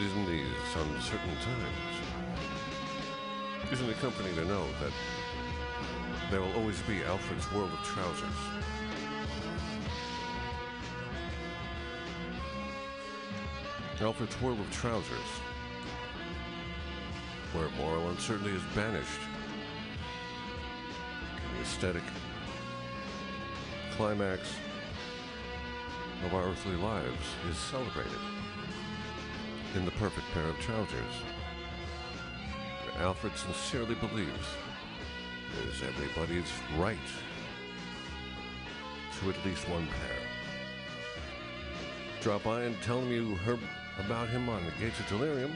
dandies in these uncertain times. Isn't it comforting to know that there will always be Alfred's World of Trousers? Alfred's World of Trousers, where moral uncertainty is banished, and the aesthetic climax of our earthly lives is celebrated in the perfect pair of trousers. Alfred sincerely believes it is everybody's right to at least one pair. Drop by and tell him you heard about him on the Gates of Delirium.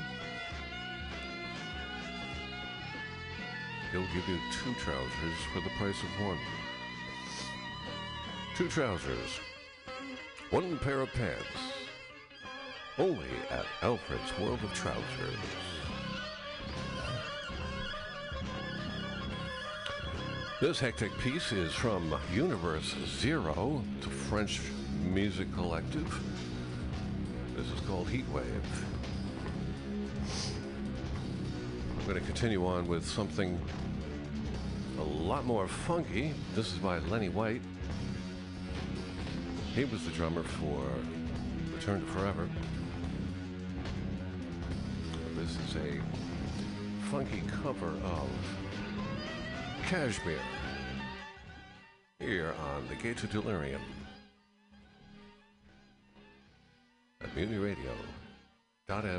He'll give you two trousers for the price of one. Two trousers, one pair of pants, only at Alfred's World of Trousers. This hectic piece is from Universe Zero, the French music collective. This is called Heatwave. I'm going to continue on with something a lot more funky. This is by Lenny White. He was the drummer for Return to Forever. This is a funky cover of Cashmere here on the Gates of Delirium at MutinyRadio.fm.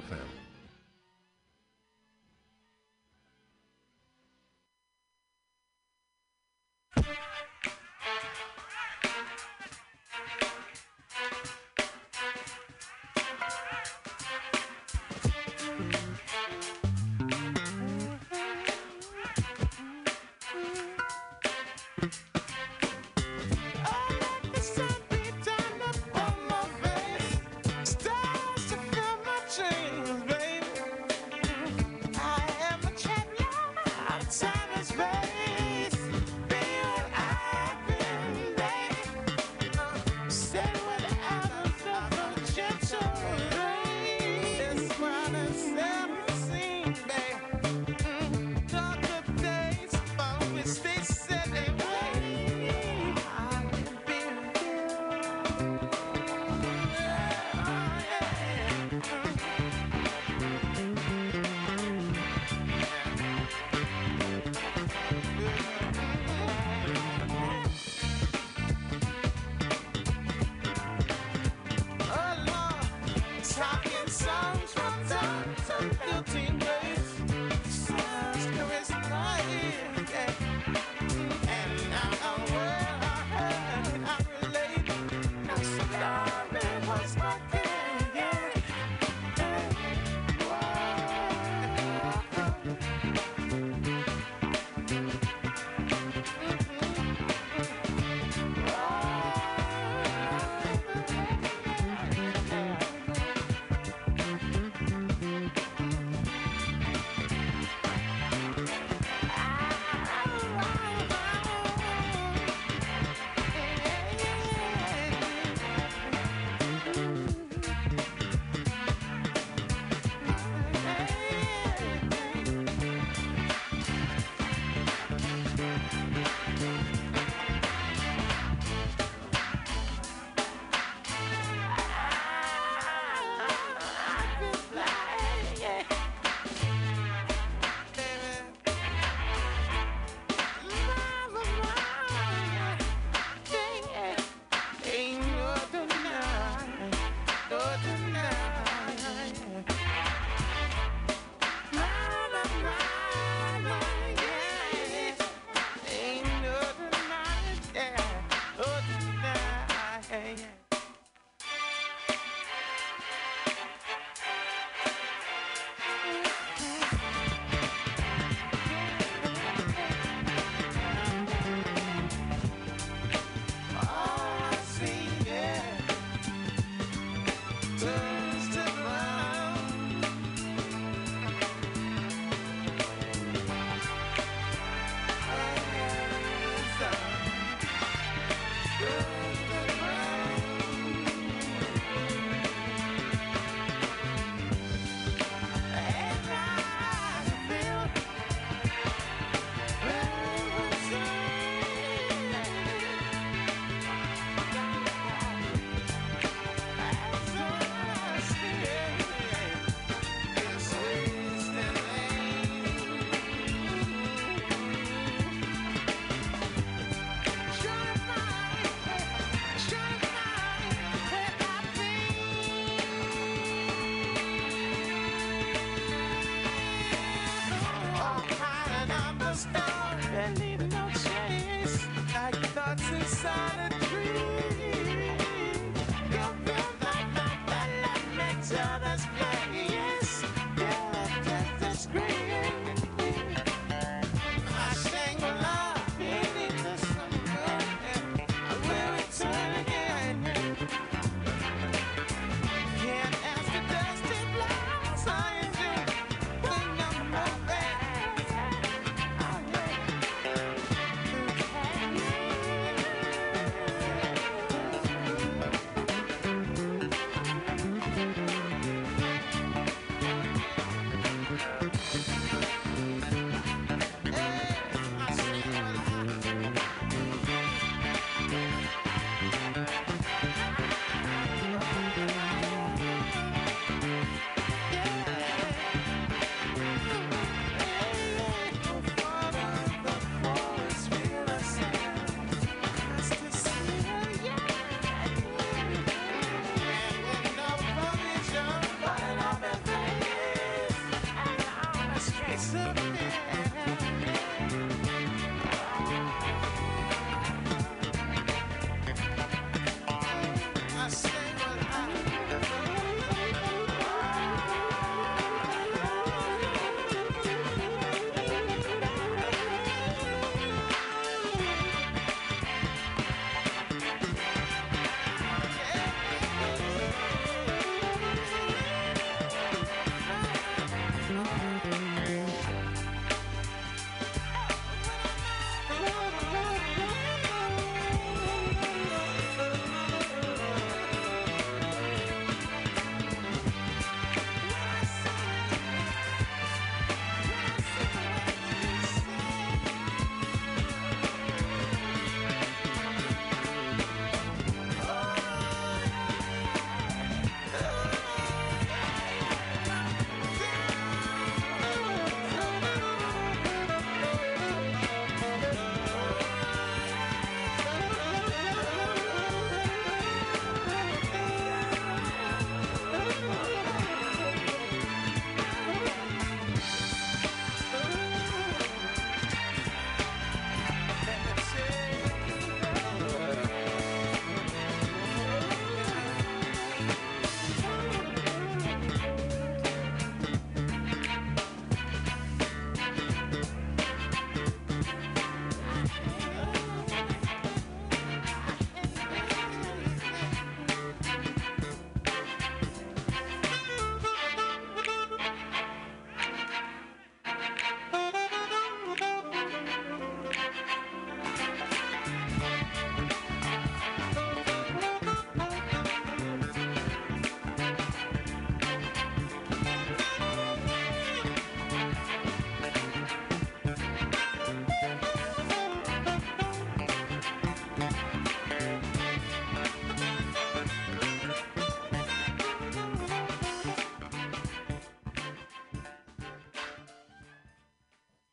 Outside of space, beyond.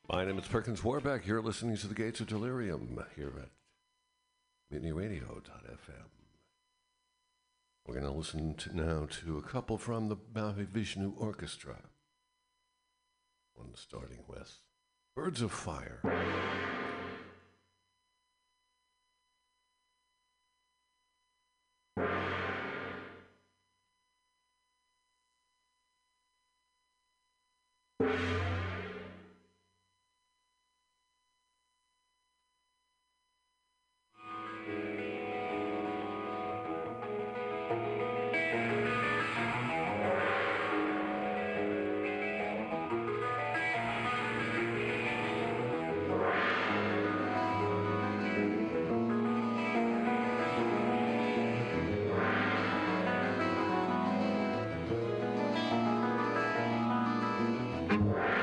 My name is Perkins Warbeck. You're listening to the Gates of Delirium here at MutinyRadio.fm. We're going to listen now to a couple from the Mahavishnu Orchestra. One starting with Birds of Fire. All right.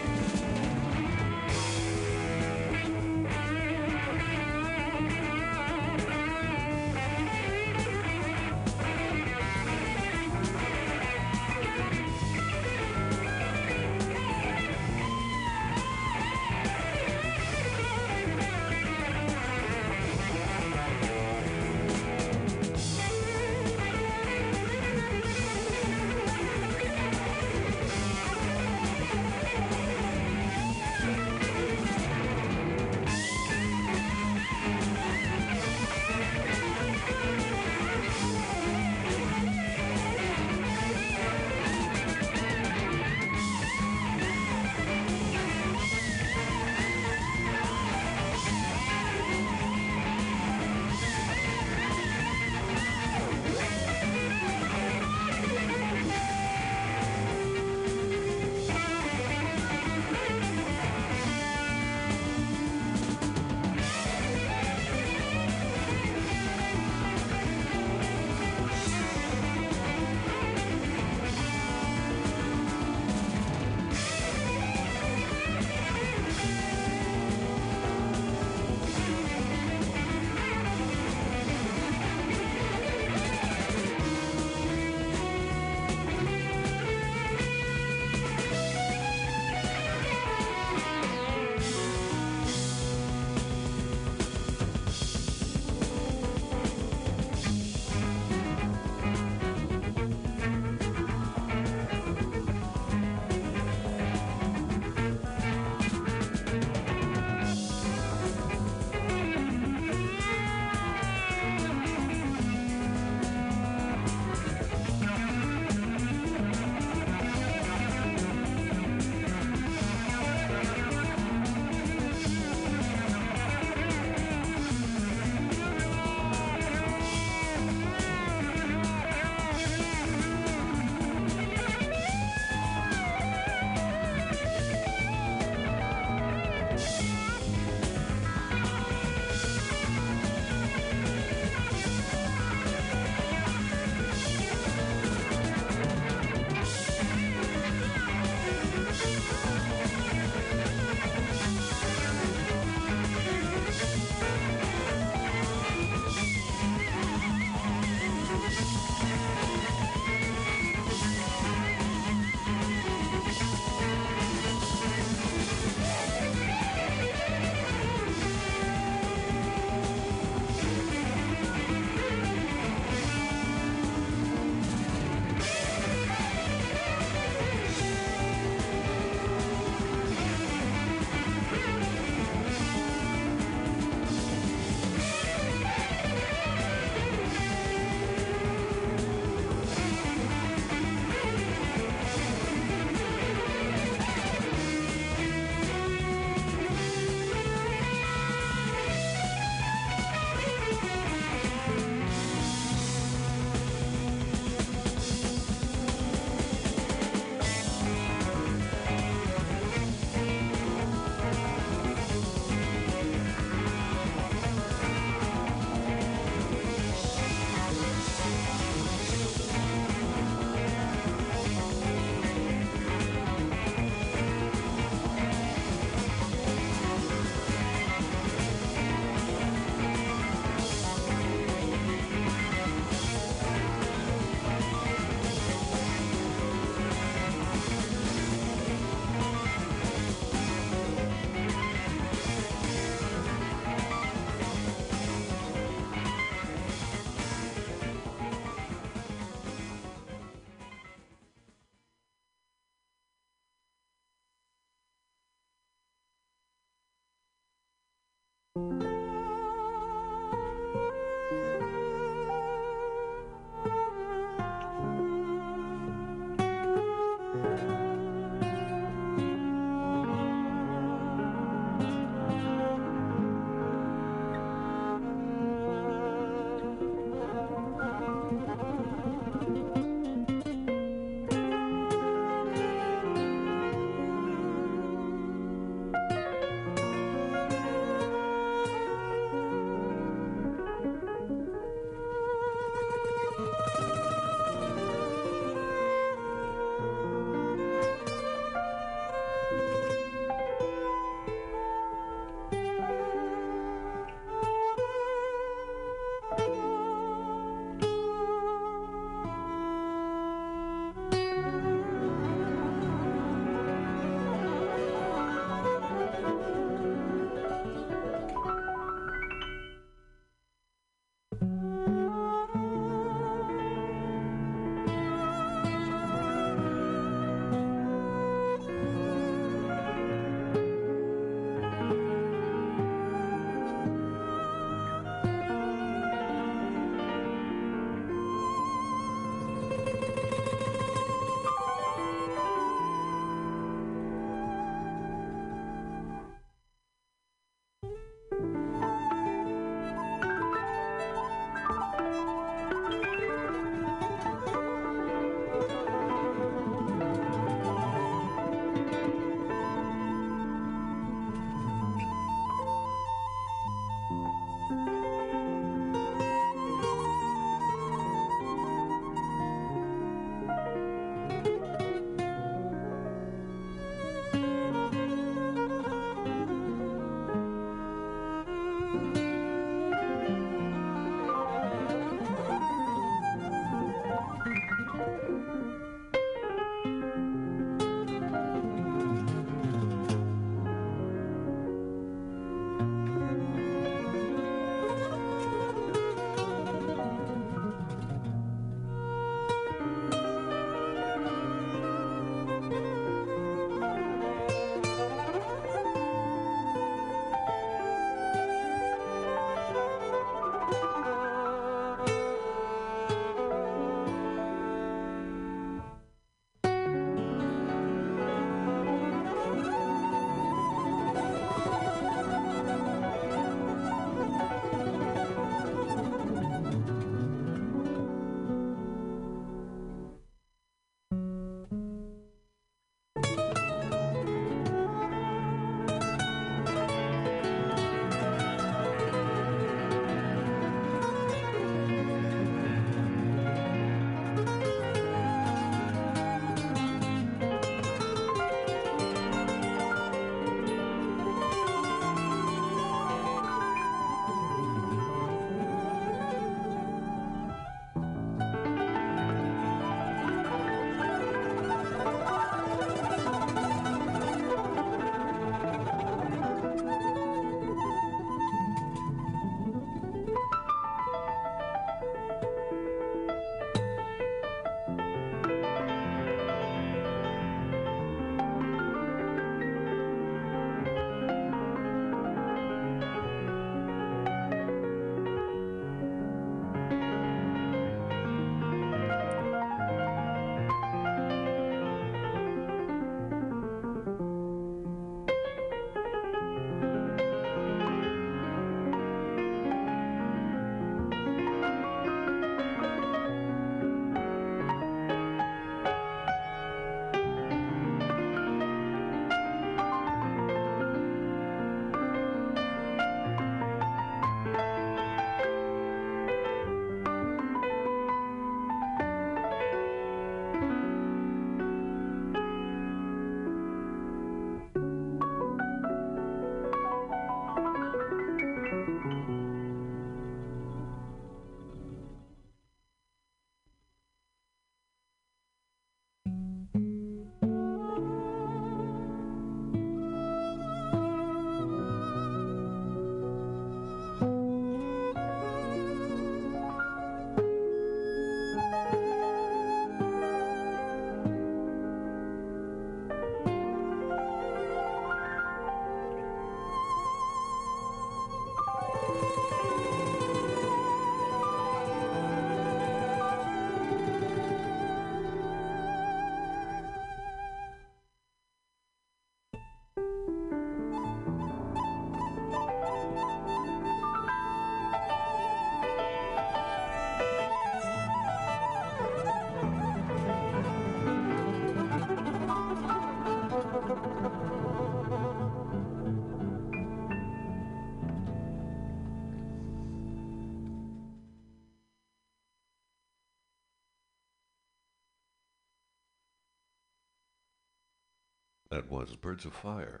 That was Birds of Fire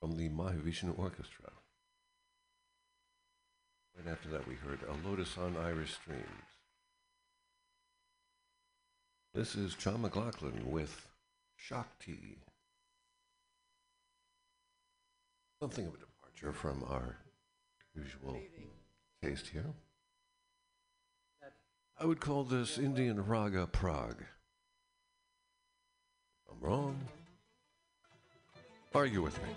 from the Mahavishnu Orchestra. Right after that, we heard A Lotus on Irish Streams. This is John McLaughlin with Shakti. Something of a departure from our usual taste here. I would call this Indian Raga Prague. I'm wrong. Argue with me.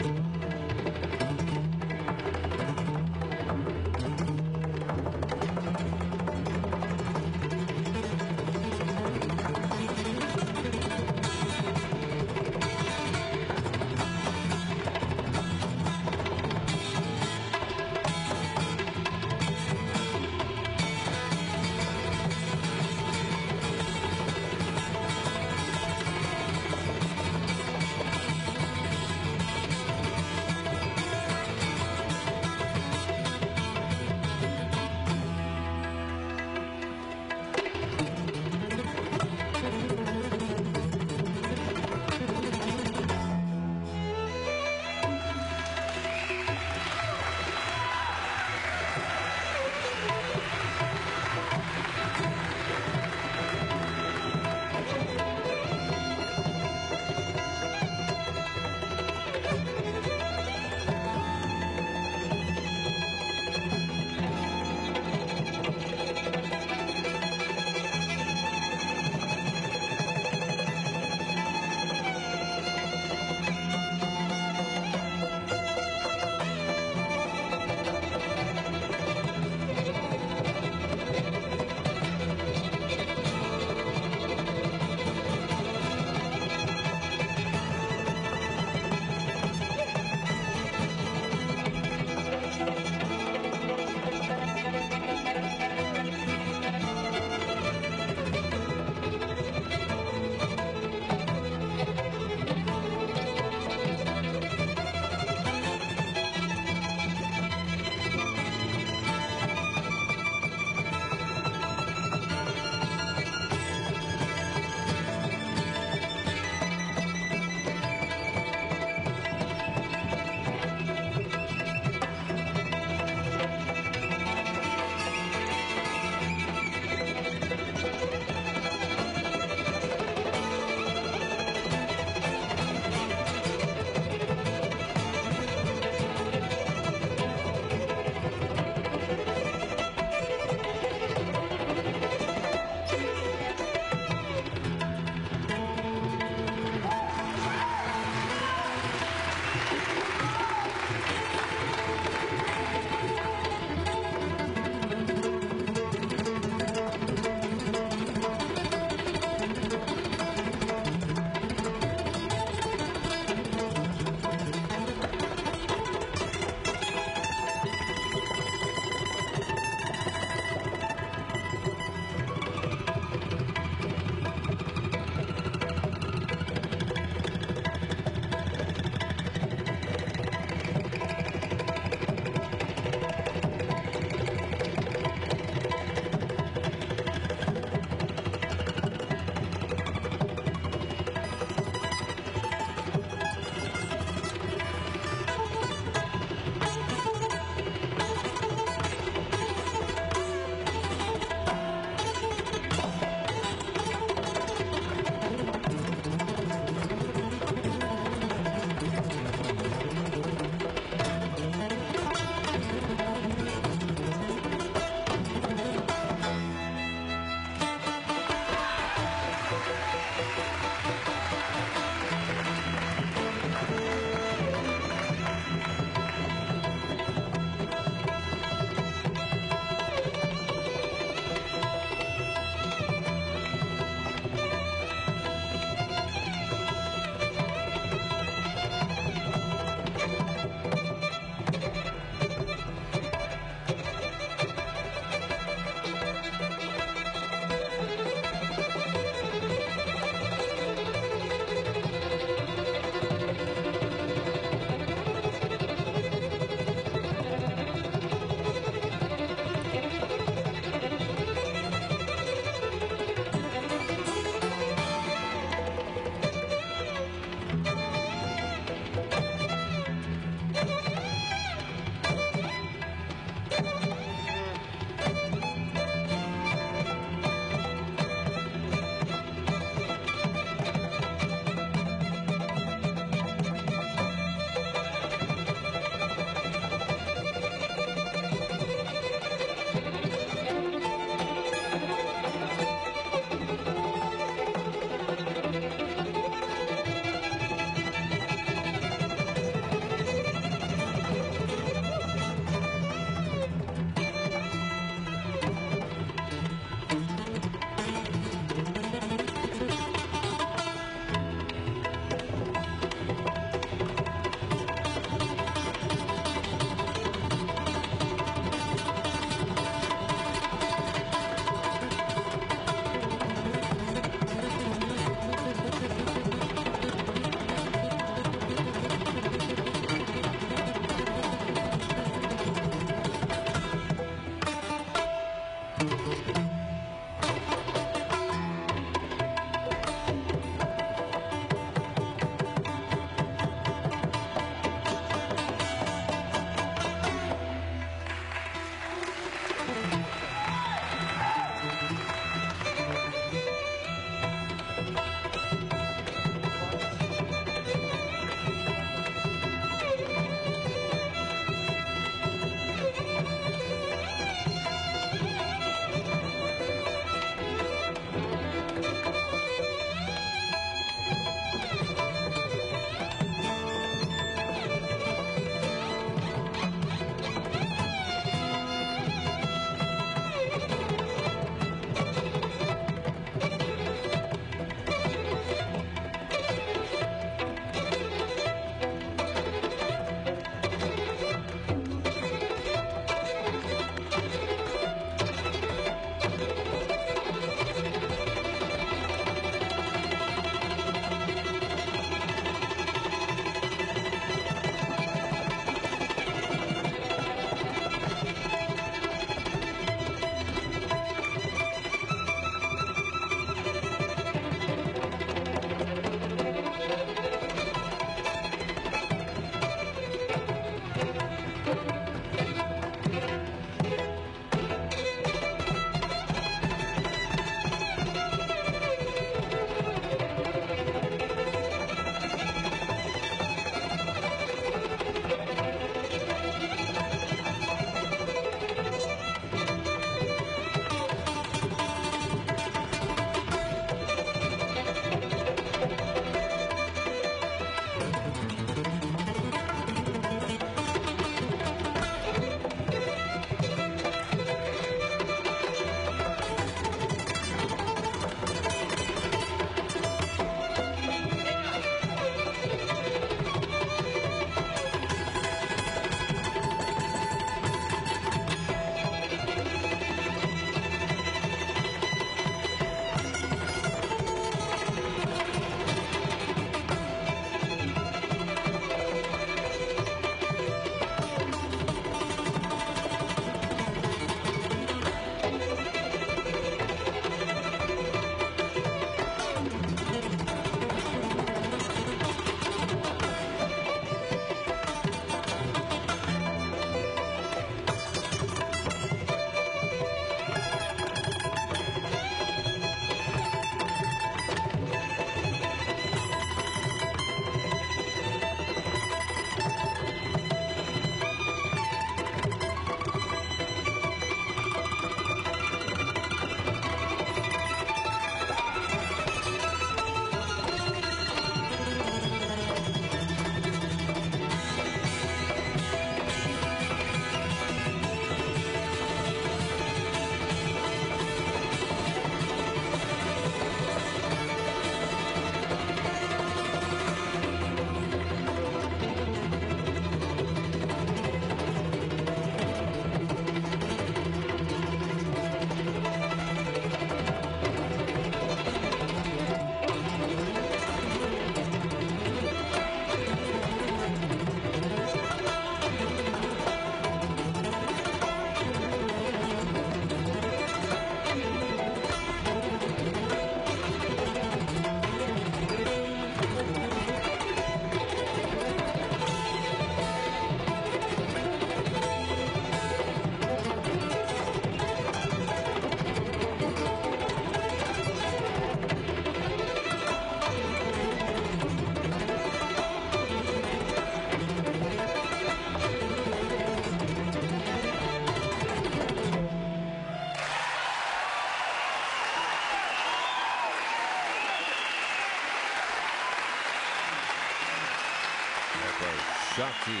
by Shakti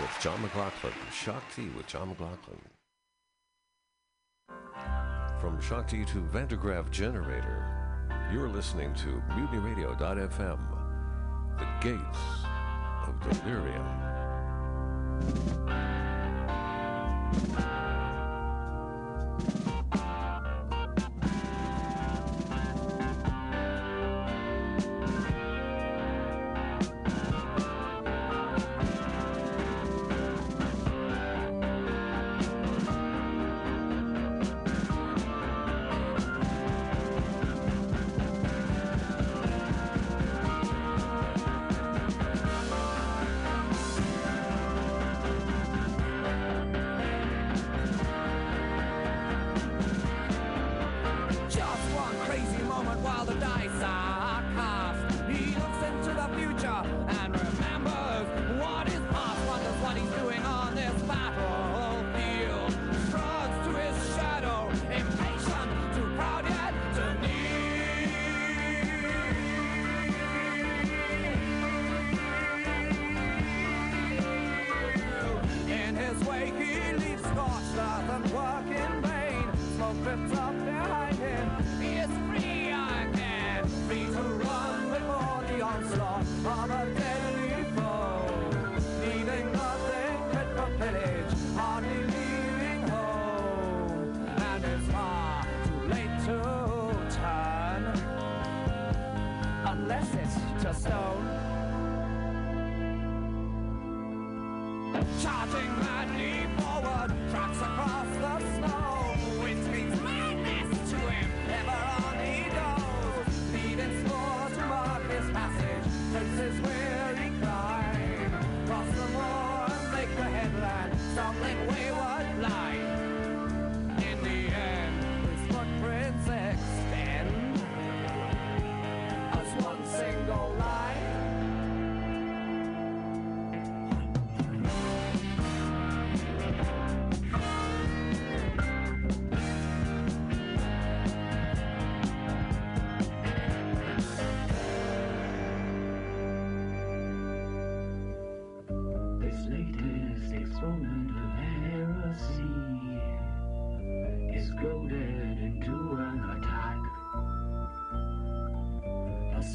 with John McLaughlin. Shakti with John McLaughlin. From Shakti to Van de Graaff Generator, you're listening to MutinyRadio.fm, the Gates of Delirium.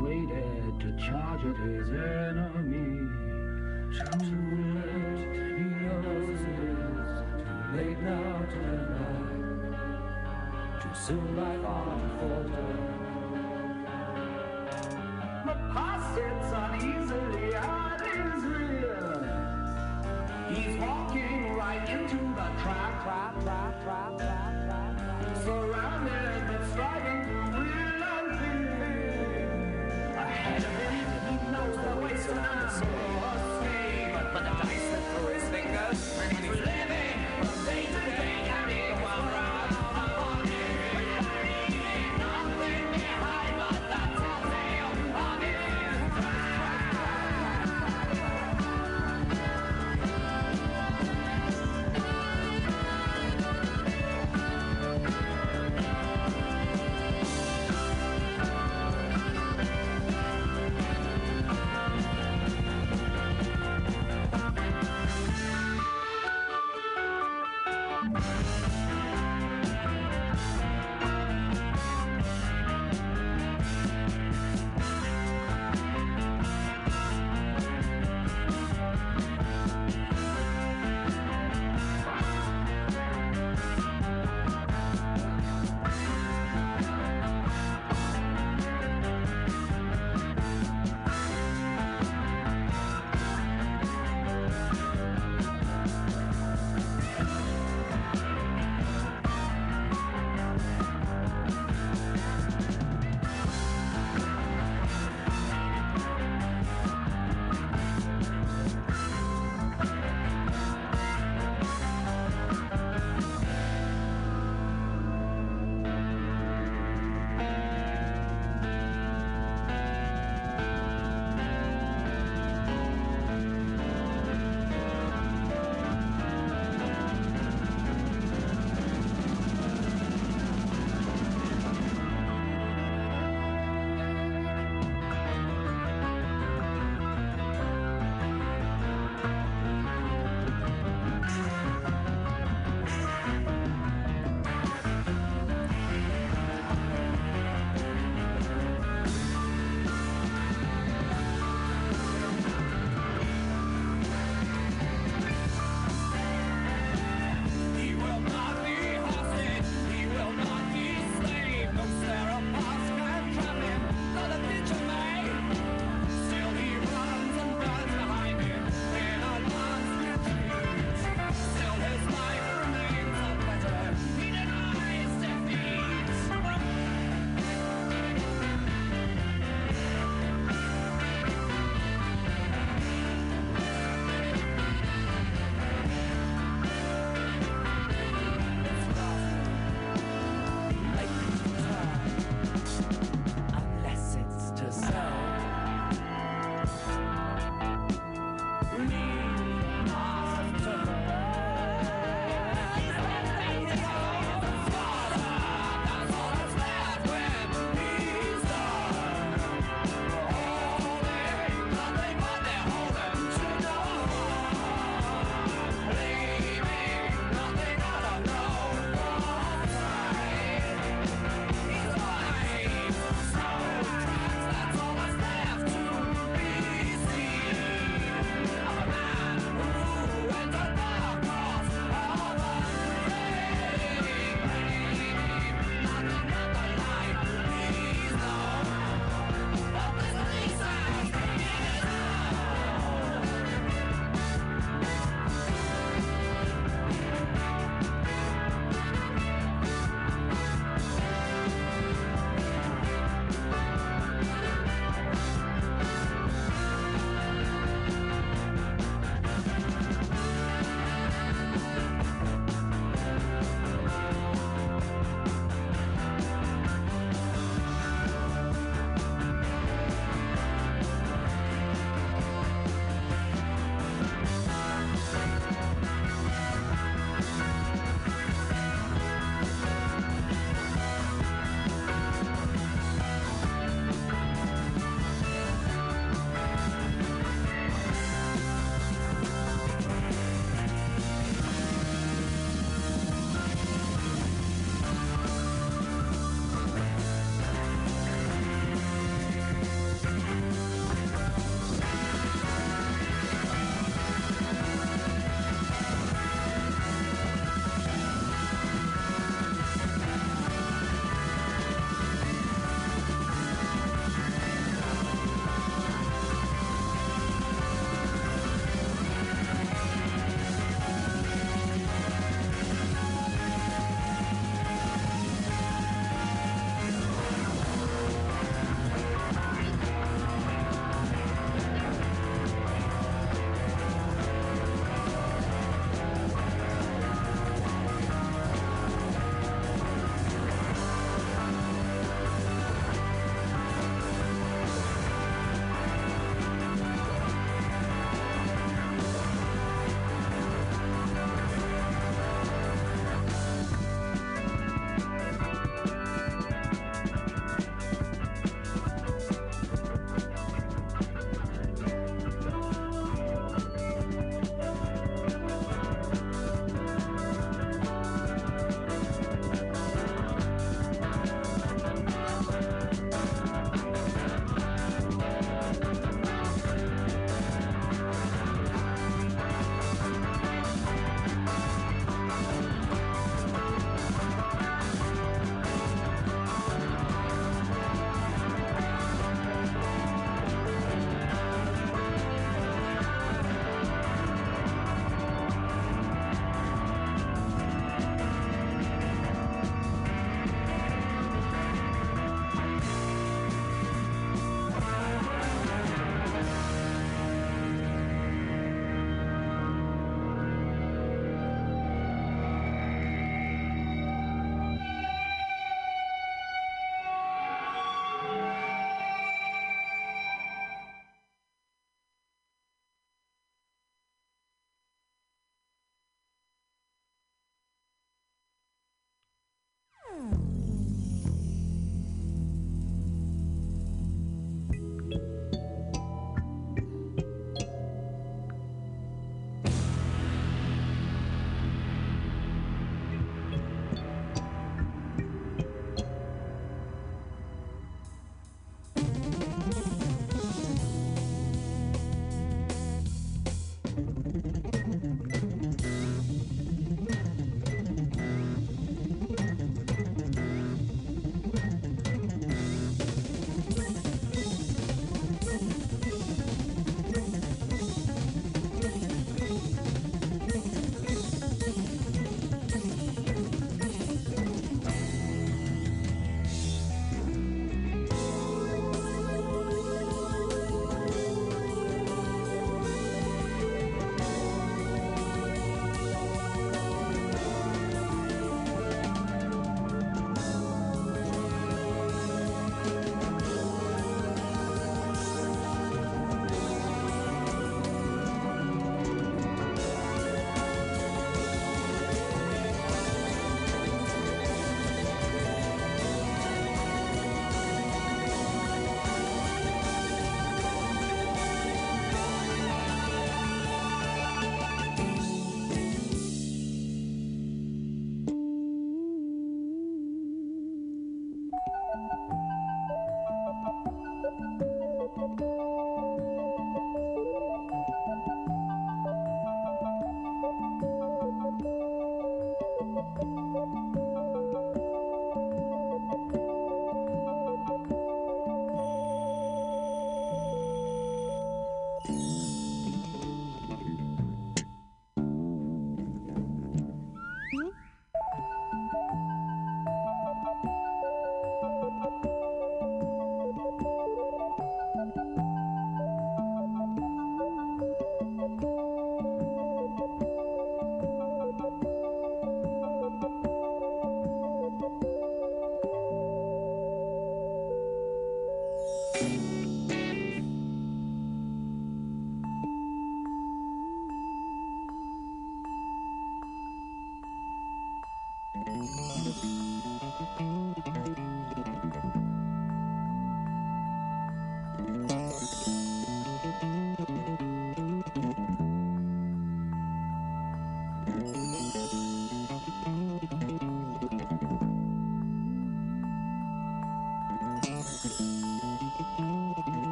Living from day to day, I mean, we're all living, nothing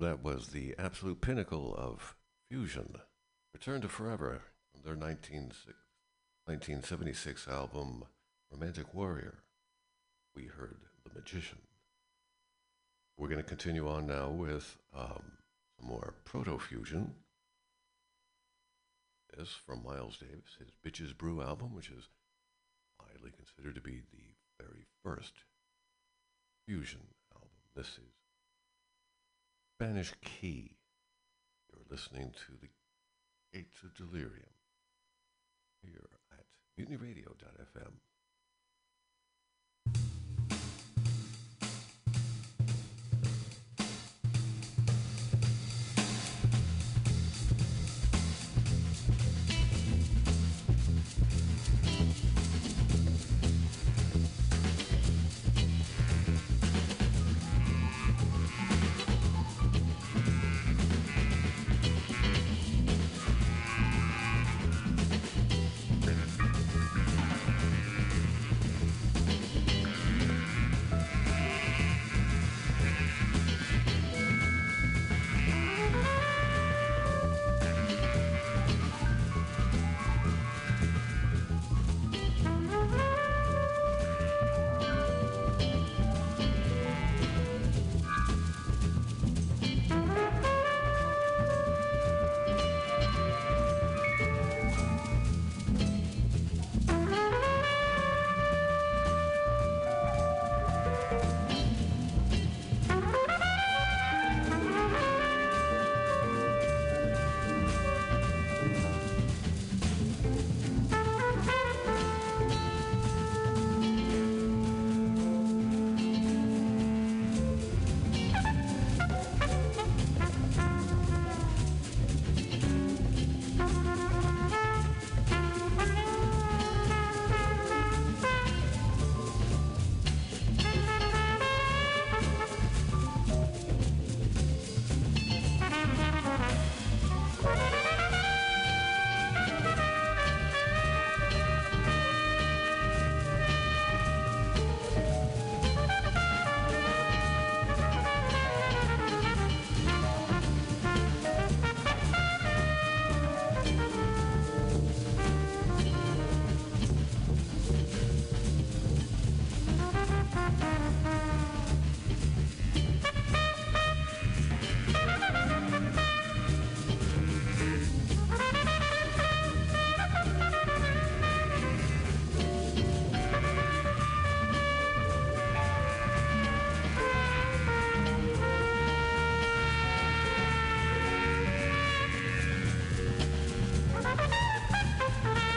That was the absolute pinnacle of fusion. Return to Forever from their 1976 album Romantic Warrior. We heard The Magician. We're going to continue on now with some more proto-fusion. This from Miles Davis, his Bitches Brew album, which is widely considered to be the very first fusion album. This is Spanish Key. You're listening to the Gates of Delirium here at MutinyRadio.fm.